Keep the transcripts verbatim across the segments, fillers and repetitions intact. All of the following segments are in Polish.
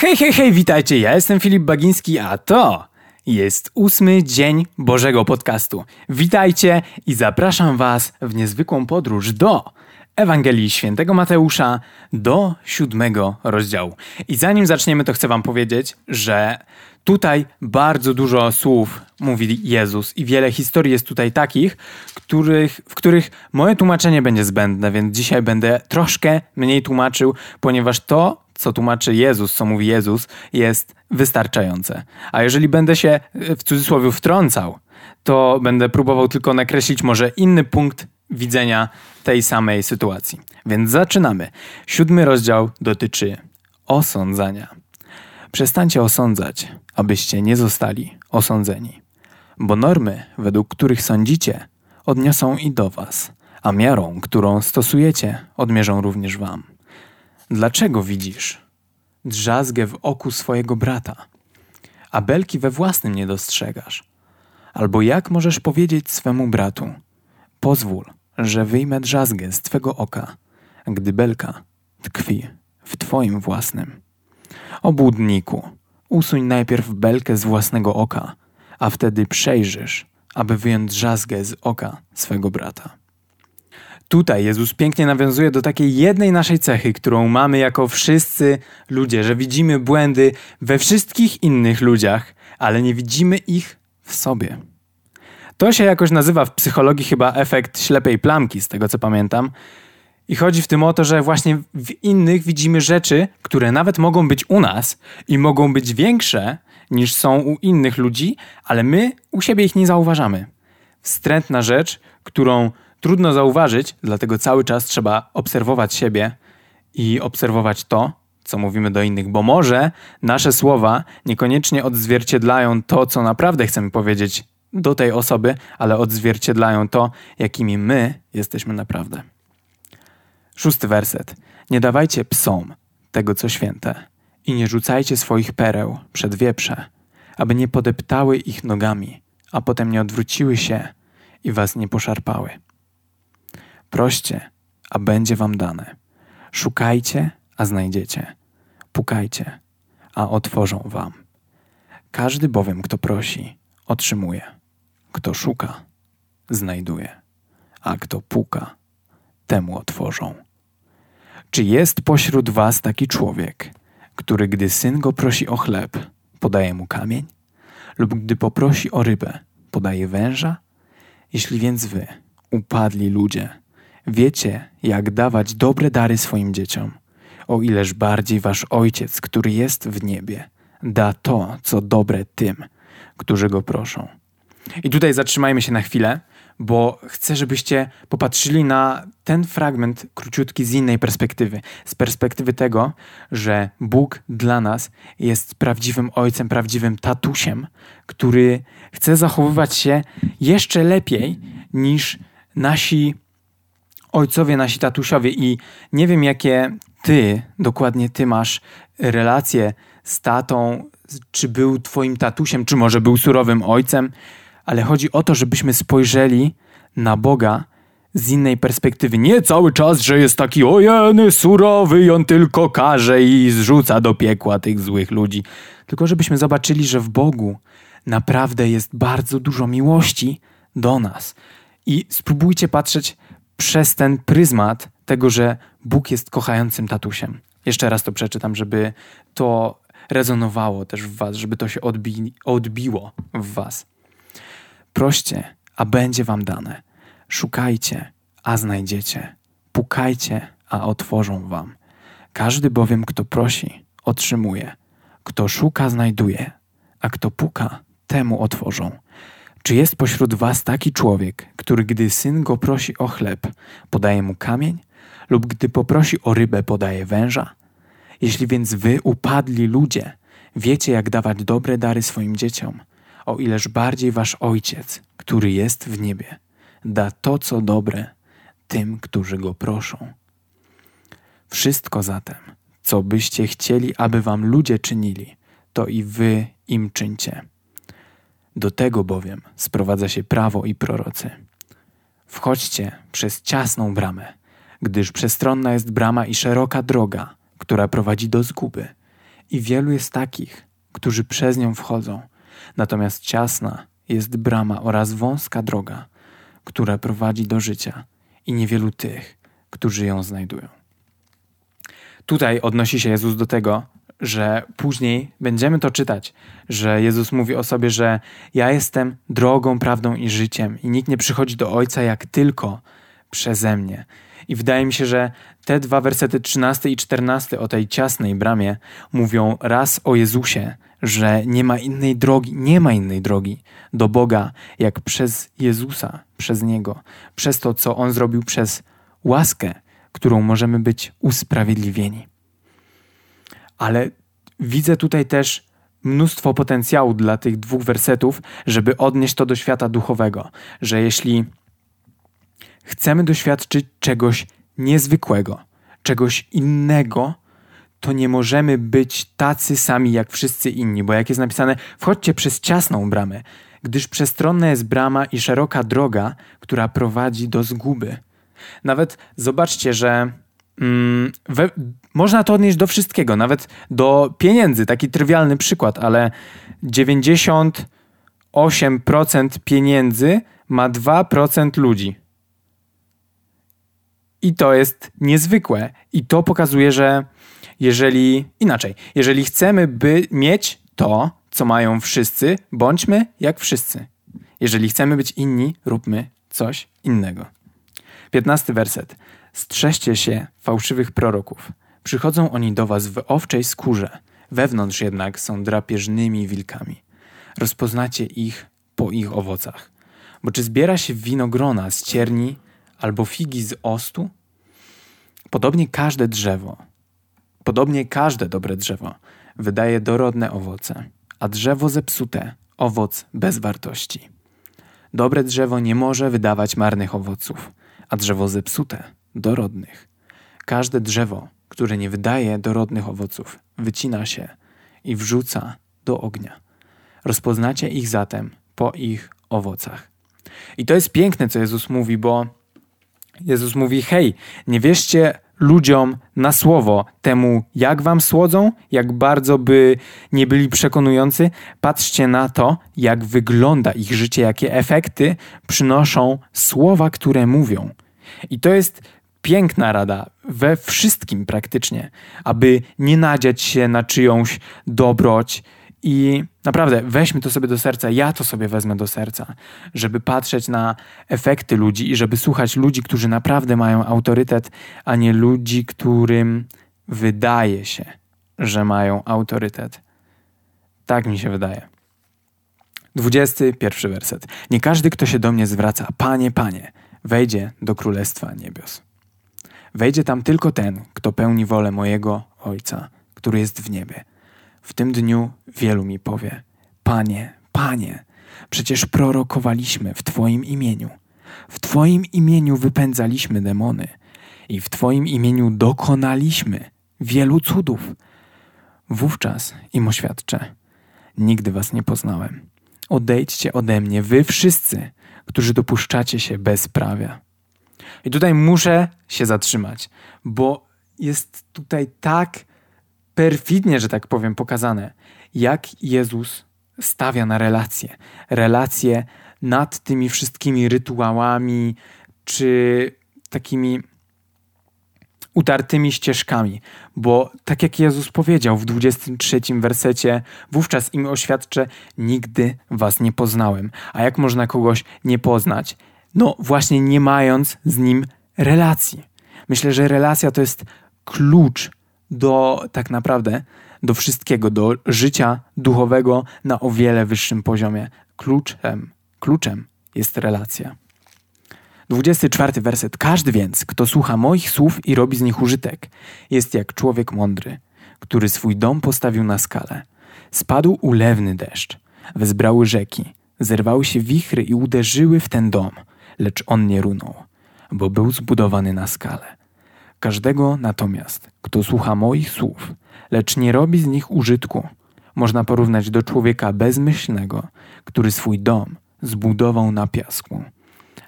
Hej, hej, hej, witajcie, ja jestem Filip Bagiński, a to jest ósmy dzień Bożego Podcastu. Witajcie i zapraszam was w niezwykłą podróż do Ewangelii Świętego Mateusza, do siódmego rozdziału. I zanim zaczniemy, to chcę wam powiedzieć, że tutaj bardzo dużo słów mówi Jezus i wiele historii jest tutaj takich, których, w których moje tłumaczenie będzie zbędne, więc dzisiaj będę troszkę mniej tłumaczył, ponieważ to, co tłumaczy Jezus, co mówi Jezus, jest wystarczające. A jeżeli będę się w cudzysłowie wtrącał, to będę próbował tylko nakreślić może inny punkt widzenia tej samej sytuacji. Więc zaczynamy. Siódmy rozdział dotyczy osądzania. Przestańcie osądzać, abyście nie zostali osądzeni. Bo normy, według których sądzicie, odniosą i do was, a miarą, którą stosujecie, odmierzą również wam. Dlaczego widzisz drzazgę w oku swojego brata, a belki we własnym nie dostrzegasz? Albo jak możesz powiedzieć swemu bratu, pozwól, że wyjmę drzazgę z twego oka, gdy belka tkwi w twoim własnym. Obłudniku, usuń najpierw belkę z własnego oka, a wtedy przejrzysz, aby wyjąć drzazgę z oka swego brata. Tutaj Jezus pięknie nawiązuje do takiej jednej naszej cechy, którą mamy jako wszyscy ludzie, że widzimy błędy we wszystkich innych ludziach, ale nie widzimy ich w sobie. To się jakoś nazywa w psychologii chyba efekt ślepej plamki, z tego co pamiętam. I chodzi w tym o to, że właśnie w innych widzimy rzeczy, które nawet mogą być u nas i mogą być większe niż są u innych ludzi, ale my u siebie ich nie zauważamy. Wstrętna rzecz, którą trudno zauważyć, dlatego cały czas trzeba obserwować siebie i obserwować to, co mówimy do innych, bo może nasze słowa niekoniecznie odzwierciedlają to, co naprawdę chcemy powiedzieć do tej osoby, ale odzwierciedlają to, jakimi my jesteśmy naprawdę. Szósty werset. Nie dawajcie psom tego, co święte, i nie rzucajcie swoich pereł przed wieprze, aby nie podeptały ich nogami, a potem nie odwróciły się i was nie poszarpały. Proście, a będzie wam dane. Szukajcie, a znajdziecie. Pukajcie, a otworzą wam. Każdy bowiem, kto prosi, otrzymuje. Kto szuka, znajduje. A kto puka, temu otworzą. Czy jest pośród was taki człowiek, który gdy syn go prosi o chleb, podaje mu kamień? Lub gdy poprosi o rybę, podaje węża? Jeśli więc wy, upadli ludzie, wiecie, jak dawać dobre dary swoim dzieciom, o ileż bardziej wasz Ojciec, który jest w niebie, da to, co dobre tym, którzy go proszą. I tutaj zatrzymajmy się na chwilę, bo chcę, żebyście popatrzyli na ten fragment króciutki z innej perspektywy. Z perspektywy tego, że Bóg dla nas jest prawdziwym ojcem, prawdziwym tatusiem, który chce zachowywać się jeszcze lepiej niż nasi ojcowie, nasi tatusiowie. I nie wiem, jakie ty, dokładnie ty masz relacje z tatą, czy był twoim tatusiem, czy może był surowym ojcem, ale chodzi o to, żebyśmy spojrzeli na Boga z innej perspektywy. Nie cały czas, że jest taki ojeny, surowy i on tylko karze i zrzuca do piekła tych złych ludzi. Tylko żebyśmy zobaczyli, że w Bogu naprawdę jest bardzo dużo miłości do nas. I spróbujcie patrzeć przez ten pryzmat tego, że Bóg jest kochającym tatusiem. Jeszcze raz to przeczytam, żeby to rezonowało też w was, żeby to się odbi- odbiło w was. Proście, a będzie wam dane. Szukajcie, a znajdziecie. Pukajcie, a otworzą wam. Każdy bowiem, kto prosi, otrzymuje. Kto szuka, znajduje. A kto puka, temu otworzą. Czy jest pośród was taki człowiek, który gdy syn go prosi o chleb, podaje mu kamień? Lub gdy poprosi o rybę, podaje węża? Jeśli więc wy, upadli ludzie, wiecie, jak dawać dobre dary swoim dzieciom, o ileż bardziej wasz Ojciec, który jest w niebie, da to, co dobre, tym, którzy go proszą. Wszystko zatem, co byście chcieli, aby wam ludzie czynili, to i wy im czyńcie. Do tego bowiem sprowadza się prawo i prorocy. Wchodźcie przez ciasną bramę, gdyż przestronna jest brama i szeroka droga, która prowadzi do zguby, i wielu jest takich, którzy przez nią wchodzą. Natomiast ciasna jest brama oraz wąska droga, która prowadzi do życia i niewielu tych, którzy ją znajdują. Tutaj odnosi się Jezus do tego, że później będziemy to czytać, że Jezus mówi o sobie, że ja jestem drogą, prawdą i życiem i nikt nie przychodzi do Ojca jak tylko przeze mnie. I wydaje mi się, że te dwa wersety trzynasty i czternasty o tej ciasnej bramie mówią raz o Jezusie, że nie ma innej drogi, nie ma innej drogi do Boga jak przez Jezusa, przez Niego, przez to, co On zrobił, przez łaskę, którą możemy być usprawiedliwieni. Ale widzę tutaj też mnóstwo potencjału dla tych dwóch wersetów, żeby odnieść to do świata duchowego, że jeśli chcemy doświadczyć czegoś niezwykłego, czegoś innego, to nie możemy być tacy sami jak wszyscy inni, bo jak jest napisane, wchodźcie przez ciasną bramę, gdyż przestronna jest brama i szeroka droga, która prowadzi do zguby. Nawet zobaczcie, że mm, we, można to odnieść do wszystkiego, nawet do pieniędzy, taki trywialny przykład, ale dziewięćdziesiąt osiem procent pieniędzy ma dwa procent ludzi. I to jest niezwykłe. I to pokazuje, że jeżeli inaczej, jeżeli chcemy by mieć to, co mają wszyscy, bądźmy jak wszyscy. Jeżeli chcemy być inni, róbmy coś innego. Piętnasty werset. Strzeżcie się fałszywych proroków. Przychodzą oni do was w owczej skórze. Wewnątrz jednak są drapieżnymi wilkami. Rozpoznacie ich po ich owocach. Bo czy zbiera się winogrona z cierni albo figi z ostu? Podobnie każde drzewo, podobnie każde dobre drzewo wydaje dorodne owoce, a drzewo zepsute owoc bez wartości. Dobre drzewo nie może wydawać marnych owoców, a drzewo zepsute dorodnych. Każde drzewo, które nie wydaje dorodnych owoców, wycina się i wrzuca do ognia. Rozpoznacie ich zatem po ich owocach. I to jest piękne, co Jezus mówi, bo Jezus mówi, hej, nie wierzcie ludziom na słowo temu, jak wam słodzą, jak bardzo by nie byli przekonujący. Patrzcie na to, jak wygląda ich życie, jakie efekty przynoszą słowa, które mówią. I to jest piękna rada we wszystkim praktycznie, aby nie nadziać się na czyjąś dobroć. I naprawdę weźmy to sobie do serca, ja to sobie wezmę do serca, żeby patrzeć na efekty ludzi i żeby słuchać ludzi, którzy naprawdę mają autorytet, a nie ludzi, którym wydaje się, że mają autorytet. Tak mi się wydaje. dwudziesty pierwszy werset. Nie każdy, kto się do mnie zwraca, Panie, Panie, wejdzie do Królestwa Niebios. Wejdzie tam tylko ten, kto pełni wolę mojego Ojca, który jest w niebie. W tym dniu wielu mi powie, Panie, Panie, przecież prorokowaliśmy w Twoim imieniu. W Twoim imieniu wypędzaliśmy demony i w Twoim imieniu dokonaliśmy wielu cudów. Wówczas im oświadczę, nigdy was nie poznałem. Odejdźcie ode mnie, wy wszyscy, którzy dopuszczacie się bezprawia. I tutaj muszę się zatrzymać, bo jest tutaj tak perfidnie, że tak powiem, pokazane, jak Jezus stawia na relacje. Relacje nad tymi wszystkimi rytuałami czy takimi utartymi ścieżkami. Bo tak jak Jezus powiedział w dwudziestym trzecim wersecie, wówczas im oświadczę, nigdy was nie poznałem. A jak można kogoś nie poznać? No właśnie nie mając z nim relacji. Myślę, że relacja to jest klucz do tak naprawdę, do wszystkiego, do życia duchowego na o wiele wyższym poziomie. Kluczem, kluczem jest relacja. dwudziesty czwarty werset. Każdy więc, kto słucha moich słów i robi z nich użytek, jest jak człowiek mądry, który swój dom postawił na skalę. Spadł ulewny deszcz, wezbrały rzeki, zerwały się wichry i uderzyły w ten dom, lecz on nie runął, bo był zbudowany na skalę. Każdego natomiast, kto słucha moich słów, lecz nie robi z nich użytku, można porównać do człowieka bezmyślnego, który swój dom zbudował na piasku.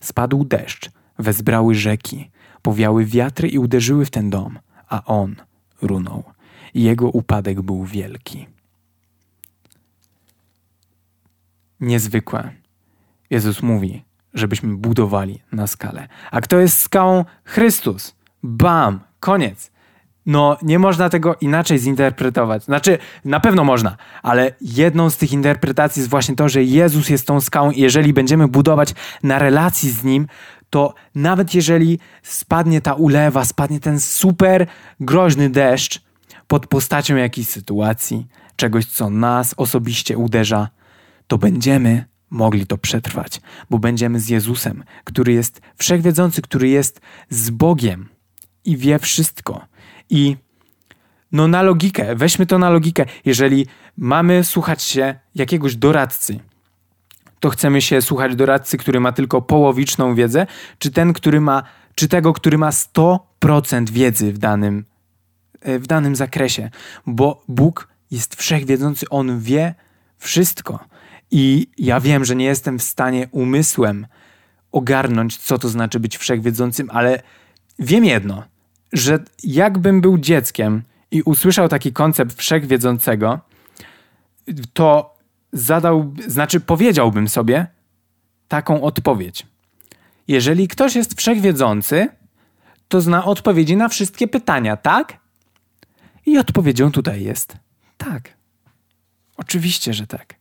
Spadł deszcz, wezbrały rzeki, powiały wiatry i uderzyły w ten dom, a on runął. i jego upadek był wielki. Niezwykłe. Jezus mówi, żebyśmy budowali na skalę. A kto jest skałą? Chrystus. Bam! Koniec. No, nie można tego inaczej zinterpretować. Znaczy, na pewno można, ale jedną z tych interpretacji jest właśnie to, że Jezus jest tą skałą i jeżeli będziemy budować na relacji z Nim, to nawet jeżeli spadnie ta ulewa, spadnie ten super groźny deszcz pod postacią jakiejś sytuacji, czegoś, co nas osobiście uderza, to będziemy mogli to przetrwać, bo będziemy z Jezusem, który jest wszechwiedzący, który jest z Bogiem i wie wszystko. I no na logikę, weźmy to na logikę. Jeżeli mamy słuchać się jakiegoś doradcy, to chcemy się słuchać doradcy, który ma tylko połowiczną wiedzę, czy ten, który ma, czy tego, który ma sto procent wiedzy w danym, w danym zakresie. Bo Bóg jest wszechwiedzący, On wie wszystko. I ja wiem, że nie jestem w stanie umysłem ogarnąć, co to znaczy być wszechwiedzącym, ale wiem jedno, że jakbym był dzieckiem i usłyszał taki koncept wszechwiedzącego, to zadał, znaczy powiedziałbym sobie taką odpowiedź. Jeżeli ktoś jest wszechwiedzący, to zna odpowiedzi na wszystkie pytania, tak? I odpowiedzią tutaj jest tak. Oczywiście, że tak.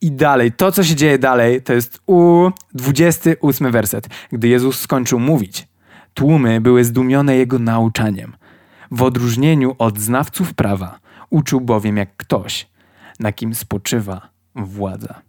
I dalej, to co się dzieje dalej, to jest u dwudziesty ósmy werset. Gdy Jezus skończył mówić, tłumy były zdumione jego nauczaniem. W odróżnieniu od znawców prawa, uczył bowiem jak ktoś, na kim spoczywa władza.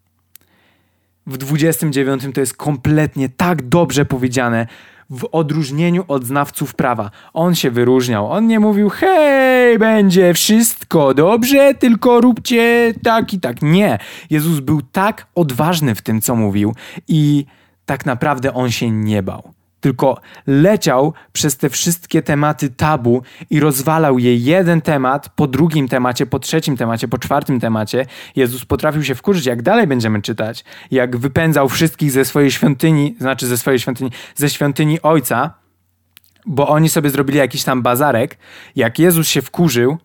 W dwudziestym dziewiątym to jest kompletnie tak dobrze powiedziane. W odróżnieniu od znawców prawa. On się wyróżniał. On nie mówił, hej, będzie wszystko dobrze, tylko róbcie tak i tak. Nie. Jezus był tak odważny w tym, co mówił i tak naprawdę on się nie bał. Tylko leciał przez te wszystkie tematy tabu i rozwalał je jeden temat po drugim temacie, po trzecim temacie, po czwartym temacie. Jezus potrafił się wkurzyć, jak dalej będziemy czytać, jak wypędzał wszystkich ze swojej świątyni, znaczy ze swojej świątyni, ze świątyni Ojca, bo oni sobie zrobili jakiś tam bazarek, jak Jezus się wkurzył.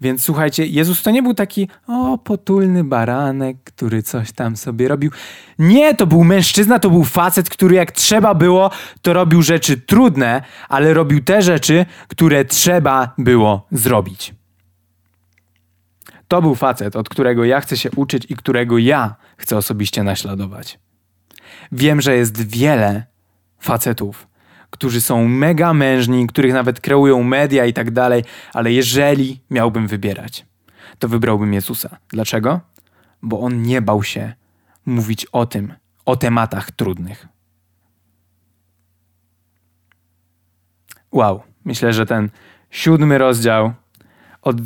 Więc słuchajcie, Jezus to nie był taki o, potulny baranek, który coś tam sobie robił. Nie, to był mężczyzna, to był facet, który jak trzeba było, to robił rzeczy trudne, ale robił te rzeczy, które trzeba było zrobić. To był facet, od którego ja chcę się uczyć i którego ja chcę osobiście naśladować. Wiem, że jest wiele facetów, którzy są mega mężni, których nawet kreują media i tak dalej, ale jeżeli miałbym wybierać, to wybrałbym Jezusa. Dlaczego? Bo On nie bał się mówić o tym, o tematach trudnych. Wow, myślę, że ten siódmy rozdział od...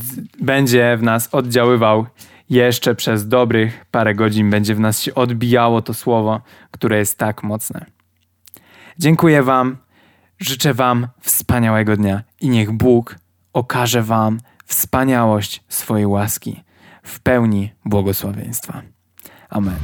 będzie w nas oddziaływał jeszcze przez dobrych parę godzin, będzie w nas się odbijało to słowo, które jest tak mocne. Dziękuję Wam. Życzę Wam wspaniałego dnia i niech Bóg okaże Wam wspaniałość swojej łaski w pełni błogosławieństwa. Amen.